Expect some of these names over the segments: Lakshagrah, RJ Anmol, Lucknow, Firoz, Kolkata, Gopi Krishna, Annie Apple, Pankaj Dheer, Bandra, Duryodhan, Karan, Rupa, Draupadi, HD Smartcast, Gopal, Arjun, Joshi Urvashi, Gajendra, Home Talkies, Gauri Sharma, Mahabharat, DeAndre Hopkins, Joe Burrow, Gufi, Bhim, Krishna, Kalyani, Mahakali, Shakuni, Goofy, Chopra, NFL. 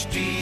HD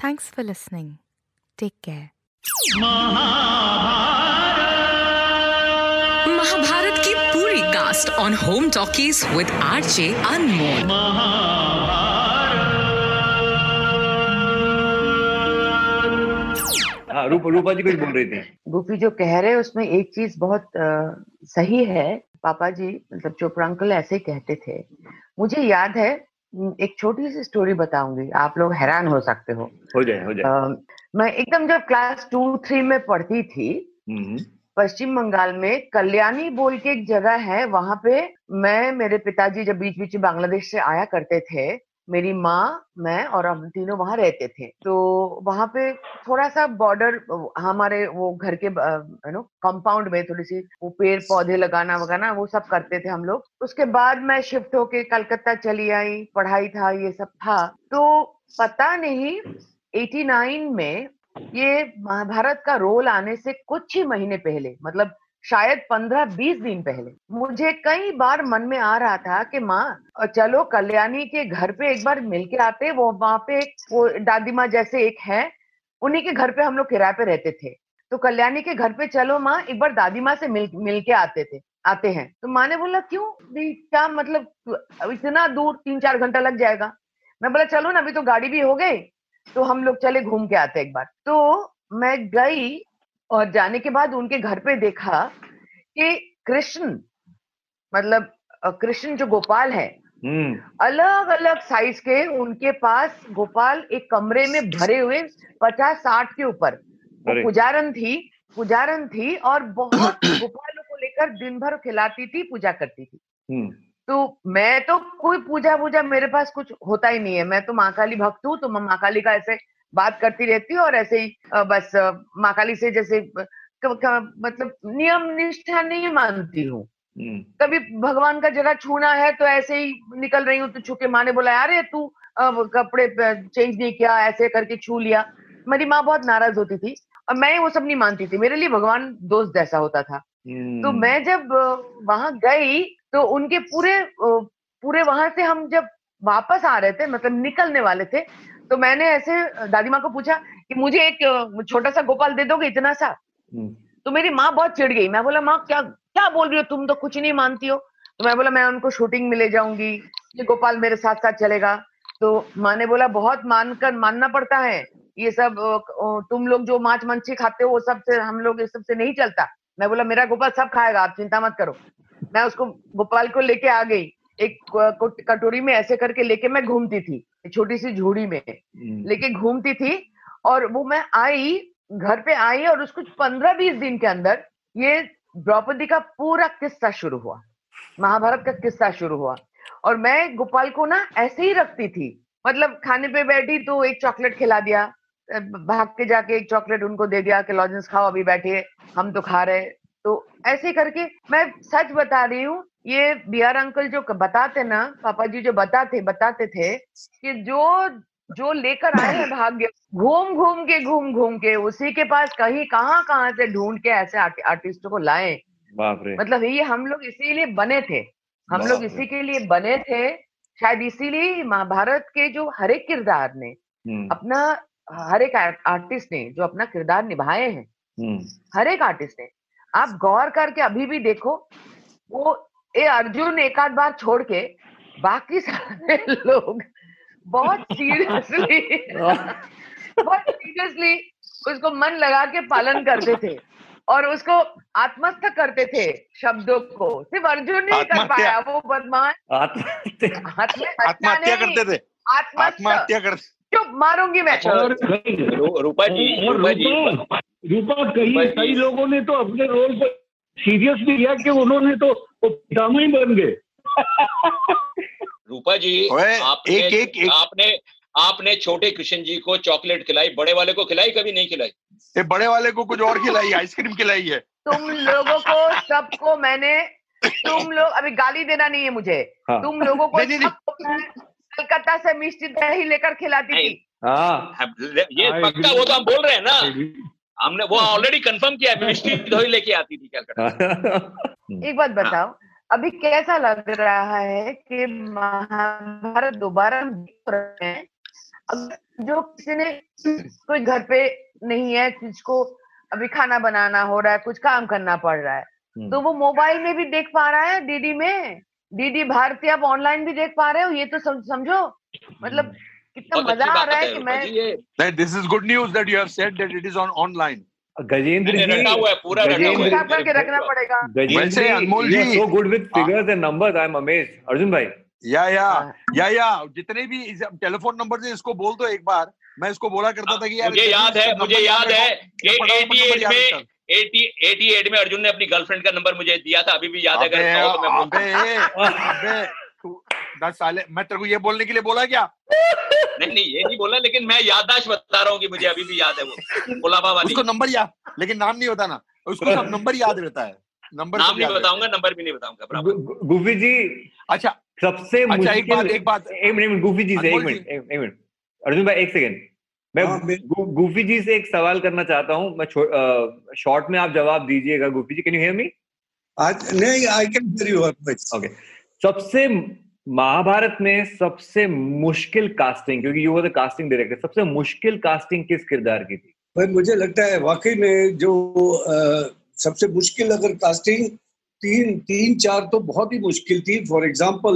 Thanks for listening. Take care. Mahabharat की पूरी cast on Home Talkies with RJ Anmol. हाँ, रूपा जी कुछ बोल रही थी। गोपी जो कह रहे उसमें एक चीज बहुत सही है। पापा जी मतलब चोपड़ा अंकल ऐसे कहते थे। मुझे याद है, एक छोटी सी स्टोरी बताऊंगी, आप लोग हैरान हो सकते हो। हो जाए। मैं एकदम जब क्लास 2-3 में पढ़ती थी, पश्चिम बंगाल में कल्याणी बोल के एक जगह है, वहां पे मैं, मेरे पिताजी जब बीच बीच में बांग्लादेश से आया करते थे, मेरी माँ, मैं और हम तीनों वहां रहते थे। तो वहां पे थोड़ा सा बॉर्डर, हमारे वो घर के कंपाउंड में थोड़ी सी वो पेड़ पौधे लगाना वगैरह वो सब करते थे हम लोग। उसके बाद मैं शिफ्ट होके कलकत्ता चली आई, पढ़ाई था ये सब था। तो पता नहीं 89 में ये महाभारत का रोल आने से कुछ ही महीने पहले, मतलब शायद 15-20 दिन पहले, मुझे कई बार मन में आ रहा था कि माँ चलो कल्याणी के घर पे एक बार मिल के आते। वो वहां पे वो दादी माँ जैसे एक है, उन्हीं के घर पे हम लोग किराए पे रहते थे। तो कल्याणी के घर पे चलो माँ एक बार दादी माँ से मिल के आते हैं। तो माँ ने बोला क्यों बेटा, मतलब इतना दूर 3-4 घंटा लग जाएगा। मैं बोला चलो ना, अभी तो गाड़ी भी हो गई तो हम लोग चले घूम के आते एक बार। तो मैं गई और जाने के बाद उनके घर पे देखा कि कृष्ण जो गोपाल है, अलग अलग साइज के उनके पास गोपाल एक कमरे में भरे हुए 50-60 के ऊपर पुजारन थी और बहुत गोपालों को लेकर दिन भर खिलाती थी, पूजा करती थी। तो मैं तो कोई पूजा मेरे पास कुछ होता ही नहीं है, मैं तो महाकाली भक्त हूँ। तो मैं महाकाली का ऐसे बात करती रहती हूँ और ऐसे ही बस महाकाली से जैसे मतलब नियम निष्ठा नहीं मानती हूँ। कभी भगवान का जरा छूना है तो ऐसे ही निकल रही हूँ तो छू के, माँ ने बोला यार तू कपड़े चेंज नहीं किया, ऐसे करके छू लिया। मेरी माँ बहुत नाराज होती थी और मैं वो सब नहीं मानती थी, मेरे लिए भगवान दोस्त जैसा होता था। तो मैं जब वहां गई तो उनके पूरे वहां से हम जब वापस आ रहे थे, मतलब निकलने वाले थे, तो मैंने ऐसे दादी माँ को पूछा कि मुझे एक छोटा सा गोपाल दे दोगे, इतना सा। तो मेरी माँ बहुत चिढ़ गई। मैं बोला माँ क्या बोल रही हो, तुम तो कुछ नहीं मानती हो। तो मैं बोला मैं उनको शूटिंग में ले जाऊंगी, ये गोपाल मेरे साथ साथ चलेगा। तो माँ ने बोला बहुत मानना पड़ता है ये सब, तुम लोग जो मांस मच्छी खाते हो वो सब से, हम लोग ये सब से नहीं चलता। मैं बोला मेरा गोपाल सब खाएगा, आप चिंता मत करो। मैं उसको गोपाल को लेके आ गई। एक कटोरी में ऐसे करके लेके मैं घूमती थी, छोटी सी झोड़ी में लेके घूमती थी, और वो मैं आई, घर पे आई, और उस कुछ 15-20 दिन के अंदर ये द्रौपदी का पूरा किस्सा शुरू हुआ, महाभारत का किस्सा शुरू हुआ। और मैं गोपाल को ना ऐसे ही रखती थी, मतलब खाने पे बैठी तो एक चॉकलेट खिला दिया, भाग के जाके एक चॉकलेट उनको दे दिया कि लॉजेंस खाओ, अभी बैठिए, हम तो खा रहे। तो ऐसे करके, मैं सच बता रही हूँ, ये बीआर अंकल जो बताते ना, पापा जी जो बताते थे कि जो लेकर आए हैं भाग्य, घूम घूम के उसी के पास कहीं कहाँ से ढूंढ के ऐसे आर्टिस्टों को लाए। मतलब ये हम लोग इसी के लिए बने थे शायद, इसीलिए महाभारत के जो हरेक किरदार ने अपना, हर एक आर्टिस्ट ने जो अपना किरदार निभाए हैं, हर एक आर्टिस्ट ने, आप गौर करके अभी भी देखो, वो अर्जुन एक आध बार छोड़ के बाकी सारे लोग बहुत सीरियसली उसको मन लगा के पालन करते थे और उसको आत्मस्थ करते थे शब्दों को। सिर्फ अर्जुन नहीं कर पाया, वो बदमाश आत्महत्या करते थे। चुप, मारूंगी मैं। और रूपा कई लोगों ने तो अपने रोल को सीरियस भी लिया कि उन्होंने तो पितामह ही बन गए। रूपा जी, आपने छोटे कृष्ण जी को चॉकलेट खिलाई, बड़े वाले को खिलाई कभी नहीं? खिलाई, ये बड़े वाले को कुछ और खिलाई, आइसक्रीम खिलाई है। तुम लोगों को सबको मैंने, तुम लोग अभी गाली देना नहीं है मुझे, हाँ। तुम लोगों को कलकत्ता से मिष्टी दही लेकर खिलाती थी, हाँ। ये पक्का, वो तो हम बोल रहे हैं ना, हमने वो ऑलरेडी कंफर्म किया, मिष्टी दही लेके आती थी कलकत्ता। एक बात बताओ, अभी कैसा लग रहा है कि महाभारत दोबारा में, जो किसी ने, कोई घर पे नहीं है, किसको अभी खाना बनाना हो रहा है, कुछ काम करना पड़ रहा है, तो वो मोबाइल में भी देख पा रहा है, डीडी में, डीडी भारती आप ऑनलाइन भी देख पा रहे हो। ये तो समझो, मतलब कितना मजा आ रहा है कि मैं, this is good news that you have said that it is on online. Gajendra ji, हिसाब करके रखना पड़ेगा। Gajendra Anmol ji, so good with figures and numbers, I am amazed. Arjun भाई, या जितने भी टेलीफोन नंबर थे इसको बोल दो एक बार। मैं इसको बोला करता था कि यार मुझे याद है 88 में अर्जुन ने अपनी गर्लफ्रेंड का नंबर मुझे दिया था, अभी भी याद है। अगर 10 साल, मैं तेरे को ये बोलने के लिए बोला क्या? नहीं, ये नहीं बोला, लेकिन मैं याददाश्त बता रहा हूँ कि मुझे अभी भी याद है वो गुलाबा वाली। उसको नंबर याद, लेकिन नाम नहीं होता ना, उसको सब नंबर याद रहता है। नंबर नाम नहीं बताऊंगा, नंबर भी नहीं बताऊंगा। गुफी जी, अच्छा सबसे एक बात, गुफी जी से एक मिनट अर्जुन भाई, एक सेकेंड, मैं गुफी जी से एक सवाल करना चाहता हूँ, मैं शॉर्ट में आप जवाब दीजिएगा। Guffi ji, can you hear me? नहीं, I can hear you. Okay, सबसे महाभारत में सबसे मुश्किल कास्टिंग, क्योंकि you were the casting director, सबसे मुश्किल कास्टिंग किस किरदार की थी? भाई मुझे लगता है वाकई में जो सबसे मुश्किल, अगर कास्टिंग तीन चार तो बहुत ही मुश्किल थी। For example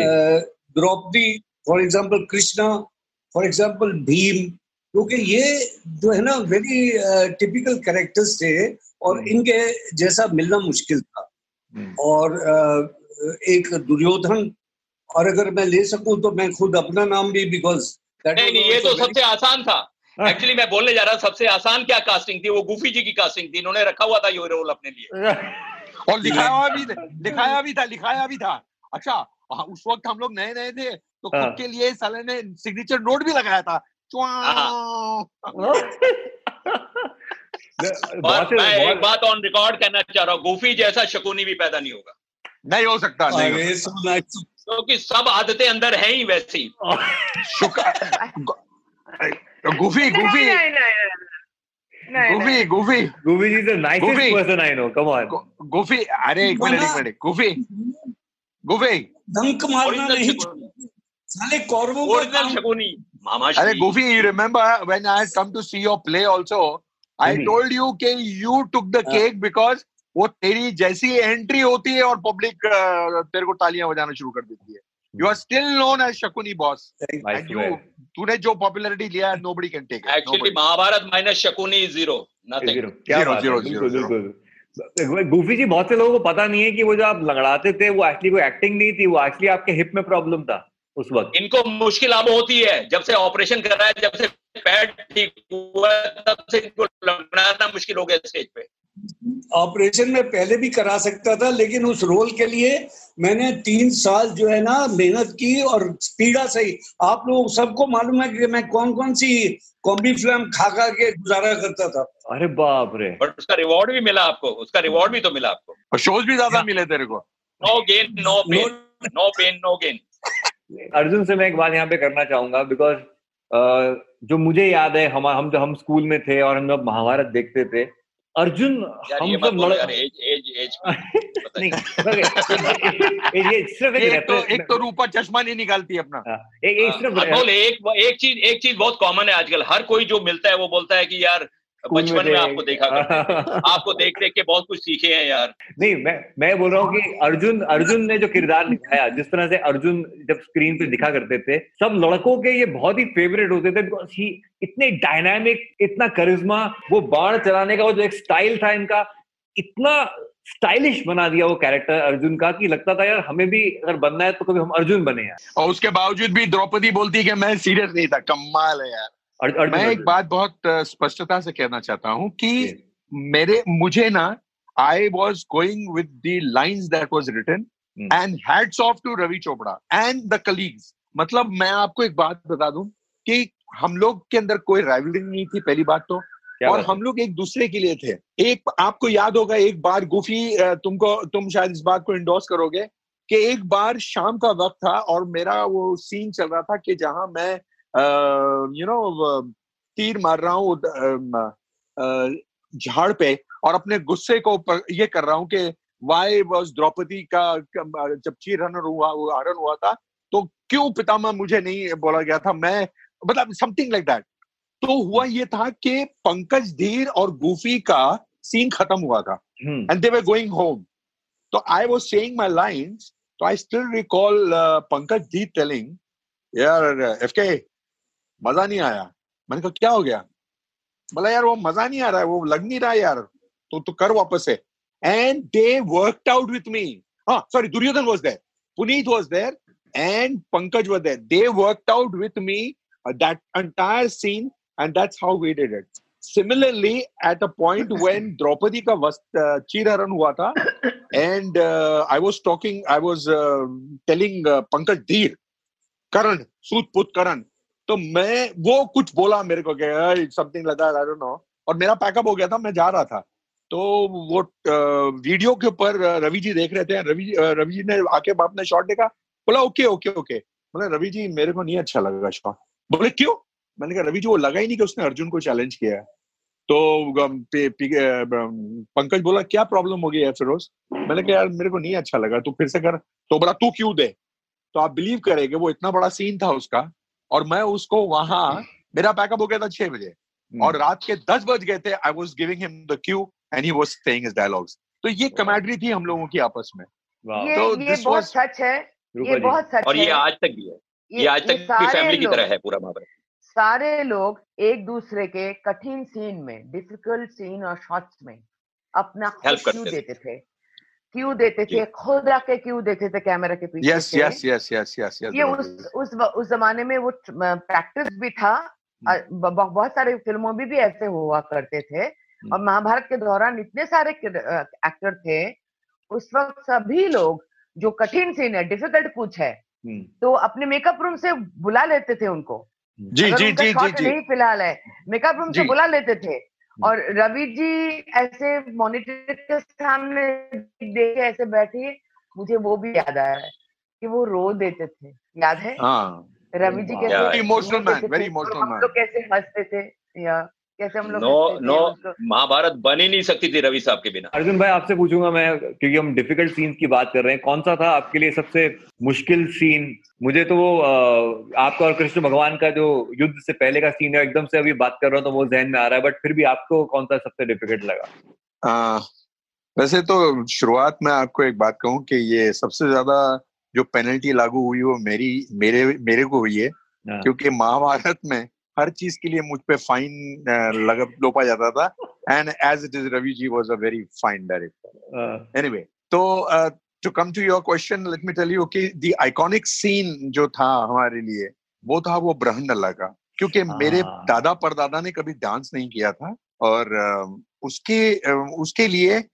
Draupadi, for example Krishna, for example Bhim, क्योंकि ये जो है ना वेरी टिपिकल कैरेक्टर्स थे और इनके जैसा मिलना मुश्किल था। और एक दुर्योधन, और अगर मैं ले सकूं तो मैं खुद अपना नाम भी, बिकॉज नहीं, ये तो सबसे आसान था। एक्चुअली मैं बोलने जा रहा हूँ, सबसे आसान क्या कास्टिंग थी, वो गुफी जी की कास्टिंग थी। इन्होंने रखा हुआ था ये रोल अपने लिए और लिखाया भी था। अच्छा, उस वक्त हम लोग नए थे तो खुद के लिए साले ने सिग्नेचर नोट भी लगाया था। एक बात ऑन रिकॉर्ड कहना चाह रहा हूँ, गुफी जैसा शकुनी भी पैदा नहीं होगा, नहीं हो सकता, नहीं, क्योंकि सब आदतें अंदर है ही वैसी। Guffi ji the nicest person I know. Come on Guffi, अरे एक मिनट, गुफी धमक मारना नहीं, साले कौरवों का शकुनी मामा। अरे Guffi, you remember when I had come to see your play also, I told you कि you took the cake because वो तेरी जैसी एंट्री होती है और पब्लिक तेरे को तालियां बजाना शुरू कर देती है। You are still known as Shakuni boss. तूने जो पॉपुलैरिटी लिया है, nobody can take. Actually Mahabharat minus Shakuni is 0, nothing. Guffi ji, बहुत से लोगों को पता नहीं है कि वो जो आप लंगड़ाते थे वो एक्चुअली कोई एक्टिंग नहीं थी, वो एक्चुअली आपके हिप में प्रॉब्लम था उस वक्त। इनको मुश्किल अब होती है, जब से ऑपरेशन कराया, जब से पैर ठीक हुआ, तब से इनको लंगड़ाना मुश्किल हो गया स्टेज पे। ऑपरेशन में पहले भी करा सकता था, लेकिन उस रोल के लिए मैंने 3 साल जो है ना मेहनत की और पीड़ा सही। आप लोग सबको मालूम है कि मैं कौन कौन सी कॉम्बी फिल्म खा के गुजारा करता था। अरे बाप रे। बट उसका रिवॉर्ड भी मिला आपको, उसका रिवॉर्ड भी तो मिला आपको, और शोज भी ज्यादा मिले तेरे को। No gain no pain, no pain no gain. Arjun से मैं एक बात यहाँ पे करना चाहूंगा, बिकॉज जो मुझे याद है, हम जब हम स्कूल में थे और हम जब महाभारत देखते थे, अर्जुन हम सब लड़े। एक तो रूपा चश्मा नहीं निकालती अपना। एक चीज बहुत कॉमन है आजकल, हर कोई जो मिलता है वो बोलता है कि यार बचपन में आपको देखा, आपको देख देख के बहुत कुछ सीखे हैं यार। नहीं, मैं बोल रहा हूँ कि अर्जुन ने जो किरदार निभाया, जिस तरह से अर्जुन जब स्क्रीन पे दिखा करते थे, सब लड़कों के ये बहुत ही फेवरेट होते थे, बिकॉज ही इतने डायनामिक, इतना करिश्मा, वो बाण चलाने का वो जो एक स्टाइल था इनका, इतना स्टाइलिश बना दिया वो कैरेक्टर अर्जुन का कि लगता था यार हमें भी अगर बनना है तो कभी हम अर्जुन बने हैं। और उसके बावजूद भी द्रौपदी बोलती कि मैं सीरियस नहीं था। कमाल है यार। और मैं एक बात बहुत स्पष्टता से कहना चाहता हूं कि मुझे ना, I was going with the lines that was written and hats off to Ravi Chopra and the colleagues. मतलब मैं आपको एक बात बता दूं कि हम लोग के अंदर कोई राइवलरी नहीं थी, पहली बात तो, और हम लोग एक दूसरे के लिए थे। एक आपको याद होगा, एक बार गुफी, तुम शायद इस बात को इंडोर्स करोगे कि एक बार शाम का वक्त था और मेरा वो सीन चल रहा था कि जहां मैं तीर मार रहा हूँ झाड़ पे और अपने गुस्से को ये कर रहा हूँ कि वाई वॉज द्रौपदी का, जब चीरहरण हुआ था तो क्यों पितामह मुझे नहीं बोला गया था, मैं मतलब समथिंग लाइक दैट। तो हुआ ये था कि पंकज धीर और गूफी का सीन खत्म हुआ था and they were going home, तो I was saying my lines, तो आई स्टिल रिकॉल पंकज धीर टेलिंग, यार एफके मजा नहीं आया। मैंने कहा क्या हो गया? बोला यार वो मजा नहीं आ रहा है, वो लग नहीं रहा है यार, तो कर वापस से। And they worked out with me. हां sorry, Duryodhan was there, Puneet was there and Pankaj was there, they worked out with me that entire scene and that's how we did it. Similarly at a point when Draupadi का चीरहरण हुआ था and I was telling Pankaj Dheer, Karan सूत पुत करण, तो मैं वो कुछ बोला मेरे को समथिंग लगा, आई डोंट नो, और मेरा पैकअप हो गया था, मैं जा रहा था। तो वो वीडियो के ऊपर रवि जी देख रहे थे, रवि जी ने आके बाप ने शॉट देखा, बोला ओके ओके ओके। बोला रवि जी मेरे को नहीं अच्छा लगा शॉट। बोले क्यों? मैंने कहा रवि जी वो लगा ही नहीं कि उसने अर्जुन को चैलेंज किया है। तो पंकज बोला क्या प्रॉब्लम हो गई है फिरोज? मैंने कहा यार मेरे को नहीं अच्छा लगा, तू फिर से कर। तो बोला तू क्यों दे? तो आप बिलीव करेंगे वो इतना बड़ा सीन था उसका, और मैं उसको वहां, मेरा पैकअप हो गया था 6 बजे और रात के 10 बज गए थे। I was giving him the cue and he was saying his dialogues. तो ये कमेंट्री थी हम लोगों की आपस में। ये बहुत सच है, ये बहुत सच है, और ये आज तक भी है, ये आज तक की फैमिली की तरह है पूरा महाभारत। सारे लोग एक दूसरे के कठिन सीन में, डिफिकल्ट सीन और शॉट्स में अपना क्यू देते थे, खुद रख के क्यों देते थे कैमरा के पीछे। Yes yes yes yes yes. ये उस जमाने में वो प्रैक्टिस भी था, बहुत सारे फिल्मों में भी ऐसे हुआ करते थे। और महाभारत के दौरान इतने सारे एक्टर थे उस वक्त, सभी लोग जो कठिन सीन है, डिफिकल्ट कुछ है, तो अपने मेकअप रूम से बुला लेते थे उनको। जी जी जी जी, फिलहाल है मेकअप रूम से बुला लेते थे। और रवि जी ऐसे मॉनिटर के सामने देखे ऐसे बैठे, मुझे वो भी याद आया है कि वो रो देते थे, याद है? रवि जी कैसे emotional man, very emotional man, हम लोग कैसे हंसते थे या कैसे हम लोग। नो महाभारत बन ही नहीं सकती थी रवि साहब के बिना। अर्जुन भाई आपसे पूछूंगा मैं, क्योंकि हम डिफिकल्ट सीन की बात कर रहे हैं, कौन सा था आपके लिए सबसे मुश्किल सीन? मुझे तो वो आपका और कृष्ण भगवान का जो युद्ध से पहले का सीन है, एकदम से अभी बात कर रहा हूँ तो वो जहन में आ रहा है, बट फिर भी आपको कौन सा सबसे डिफिकल्ट लगा? वैसे तो शुरुआत में आपको एक बात कहूँ कि ये सबसे ज्यादा जो पेनल्टी लागू हुई वो मेरे को हुई है, क्योंकि महाभारत में हर चीज के लिए मुझ पे फाइन लोपा जाता था And as it is, Ravi ji was a very fine director. Anyway, so to come to your question, let me tell you, okay, the iconic scene जो था हमारे लिए, वो था वो ब्रह्मनल्ला का, क्योंकि मेरे दादा परदादा ने कभी डांस नहीं किया था और उसके लिए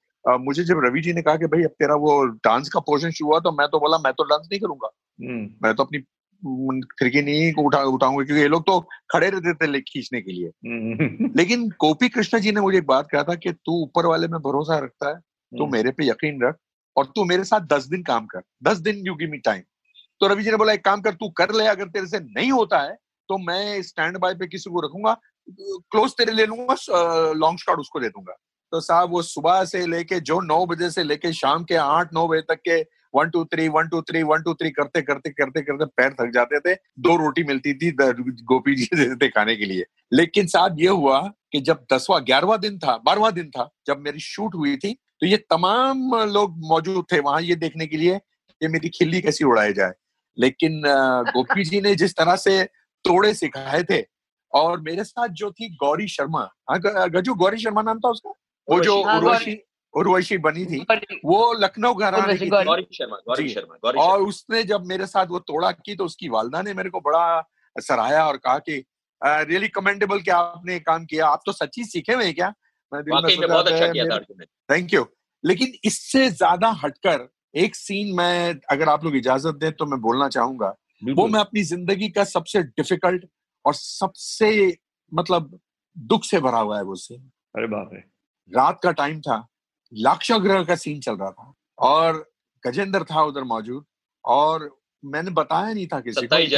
मुझे जब रवि जी ने कहा कि भाई अब तेरा वो डांस का पोर्शन शुरू हुआ, तो मैं तो बोला मैं तो डांस नहीं करूंगा, मैं तो अपनी खिड़की नहीं उठाऊंगा, क्योंकि ये लोग तो खड़े रहते थे खींचने के लिए। लेकिन गोपी कृष्ण जी ने मुझे एक बात कहा था कि तू ऊपर वाले में भरोसा रखता है, तू मेरे पे यकीन रख और तू मेरे साथ 10 दिन काम कर, 10 दिन यू गिव मी टाइम। तो रवि जी ने बोला एक काम कर, तू कर ले, अगर तेरे से नहीं होता है तो मैं स्टैंड बाय पे किसी को रखूंगा, क्लोज तेरे ले लूंगा, लॉन्ग शॉट उसको दे दूंगा। तो साहब वो सुबह से लेके जो 9 बजे से लेके शाम के 8-9 बजे तक के 1-2-3 करते पैर थक जाते थे। 2 रोटी मिलती थी गोपी जी देते थे खाने के लिए। लेकिन साहब ये हुआ कि जब 12वां दिन था जब मेरी शूट हुई थी, तो ये तमाम लोग मौजूद थे वहां ये देखने के लिए ये मेरी खिल्ली कैसी उड़ाई जाए। लेकिन गोपी जी ने जिस तरह से तोड़े सिखाए थे, और मेरे साथ जो थी गौरी शर्मा, गजू गौरी शर्मा नाम था उसका, वो जो उर्वशी बनी थी, वो लखनऊ घराने की गौरी शर्मा। और उसने जब मेरे साथ वो तोड़ा की, तो उसकी वालदा ने मेरे को बड़ा सराहा और कहा कि रियली कमेंडेबल कि आपने काम किया, आप तो सच्ची सीखे हुए हैं क्या। Thank you. लेकिन इससे ज्यादा हटकर एक सीन मैं, अगर आप लोग इजाजत दें तो मैं बोलना चाहूंगा, वो मैं अपनी जिंदगी का सबसे डिफिकल्ट और सबसे मतलब दुख से भरा हुआ है वो सीन। अरे बाप रे। रात का टाइम था, लाक्षाग्रह का सीन चल रहा था और गजेंद्र था उधर मौजूद, और मैंने बताया नहीं था किसी को। 27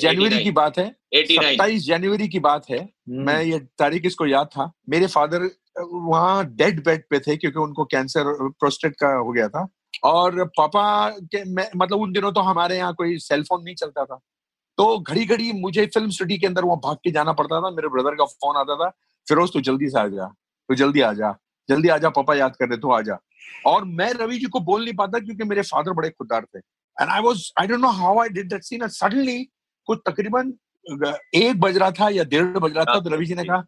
जनवरी की बात है, 27 जनवरी की बात है, मैं ये तारीख इसको याद था। मेरे फादर वहाँ डेड बेड पे थे क्योंकि उनको कैंसर प्रोस्टेट का हो गया था, और पापा के मतलब उन दिनों तो हमारे यहाँ कोई सेलफोन नहीं चलता था, तो घड़ी घड़ी मुझे फिल्म सिटी के अंदर वहां भाग के जाना पड़ता था। मेरे ब्रदर का फोन आता था, फिरोज तू जल्दी से आ जा, तू जल्दी आ जा, पापा याद कर रहे, तू आ जा। और मैं रवि जी को बोल नहीं पाता क्योंकि मेरे फादर बड़े खुददार थे। And I don't know how I did that scene. And suddenly कुछ तकरीबन 1 बज रहा था या 1:30 बज रहा था, तो रवि जी ने कहा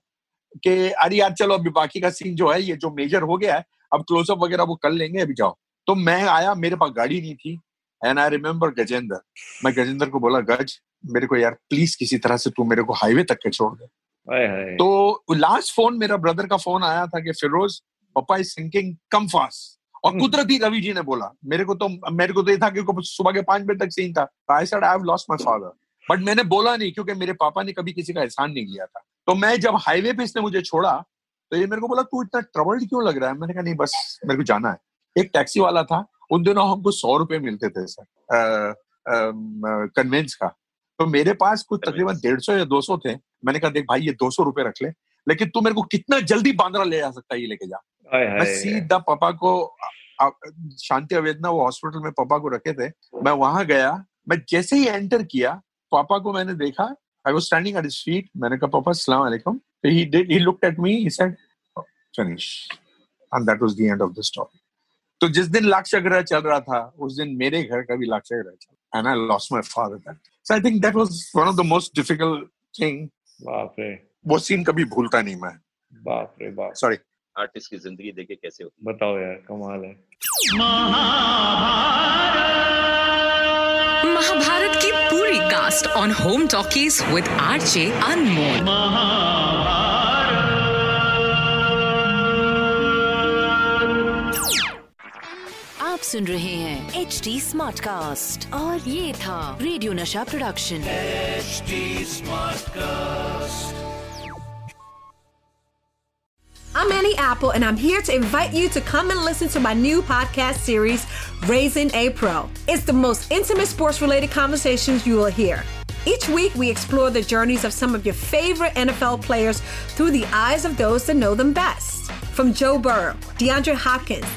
कि अरे यार चलो अभी बाकी का सीन जो है ये जो मेजर हो गया है, अब क्लोजअप वगैरह वो कर लेंगे, अभी जाओ। तो मैं आया, मेरे पास गाड़ी नहीं थी। एंड आई रिमेम्बर गजेंद्र, मैं गजेंद्र को बोला, गज मेरे को यार प्लीज किसी तरह से तू मेरे को हाईवे तक के छोड़ दे। तो लास्ट फोन मेरा ब्रदर का फोन आया था कि फिरोज पापा इज सिंकिंग, कम फास्ट। और कुदरती रवि जी ने बोला, मेरे को तो ये था कि सुबह के 5 बजे तक सीन था। I said I have lost my father, but मैंने बोला नहीं क्योंकि मेरे पापा ने कभी किसी का एहसान नहीं लिया था। तो मैं जब हाईवे पे इसने मुझे छोड़ा तो ये मेरे को बोला तू इतना ट्रबल्ड क्यों लग रहा है। मैंने कहा नहीं, बस मेरे को जाना है। एक टैक्सी वाला था, उन दिनों हमको 100 रुपये मिलते थे सर कन्वेंस का, तो मेरे पास कुछ तकरीबन 150 या 200 थे। मैंने कहा देख भाई ये 200 रुपए रख ले, लेकिन तू मेरे को कितना जल्दी बांद्रा ले जा सकता है ये लेके जा। मैं सीधा पापा को शांति अवेदना वो हॉस्पिटल में पापा को रखे थे, मैं वहां गया। मैं जैसे ही एंटर किया पापा को मैंने देखा, I was standing at his feet. मैंने कहा पापा अस्सलाम वालेकुम, तो he looked at me, he said finish, and that was the end of the story. तो जिस दिन लाक्षाग्रह चल रहा था उस दिन मेरे घर का भी लाक्षाग्रह चला, and I lost my father that. So I think that was one of the most difficult thing. बाप रे, वो सीन कभी भूलता नहीं मैं। बाप रे बाप। सॉरी, आर्टिस्ट की जिंदगी देखे कैसे हो, बताओ यार, कमाल है। महाभारत की पूरी cast on home talkies with RJ Anmol. आप सुन रहे हैं HD Smartcast और ये था radio Nasha production HD Smartcast। I'm Annie Apple and I'm here to invite you to come and listen to my new podcast series, Raising a Pro. It's the most intimate sports-related conversations you will hear. Each week, we explore the journeys of some of your favorite NFL players through the eyes of those that know them best. From Joe Burrow, DeAndre Hopkins,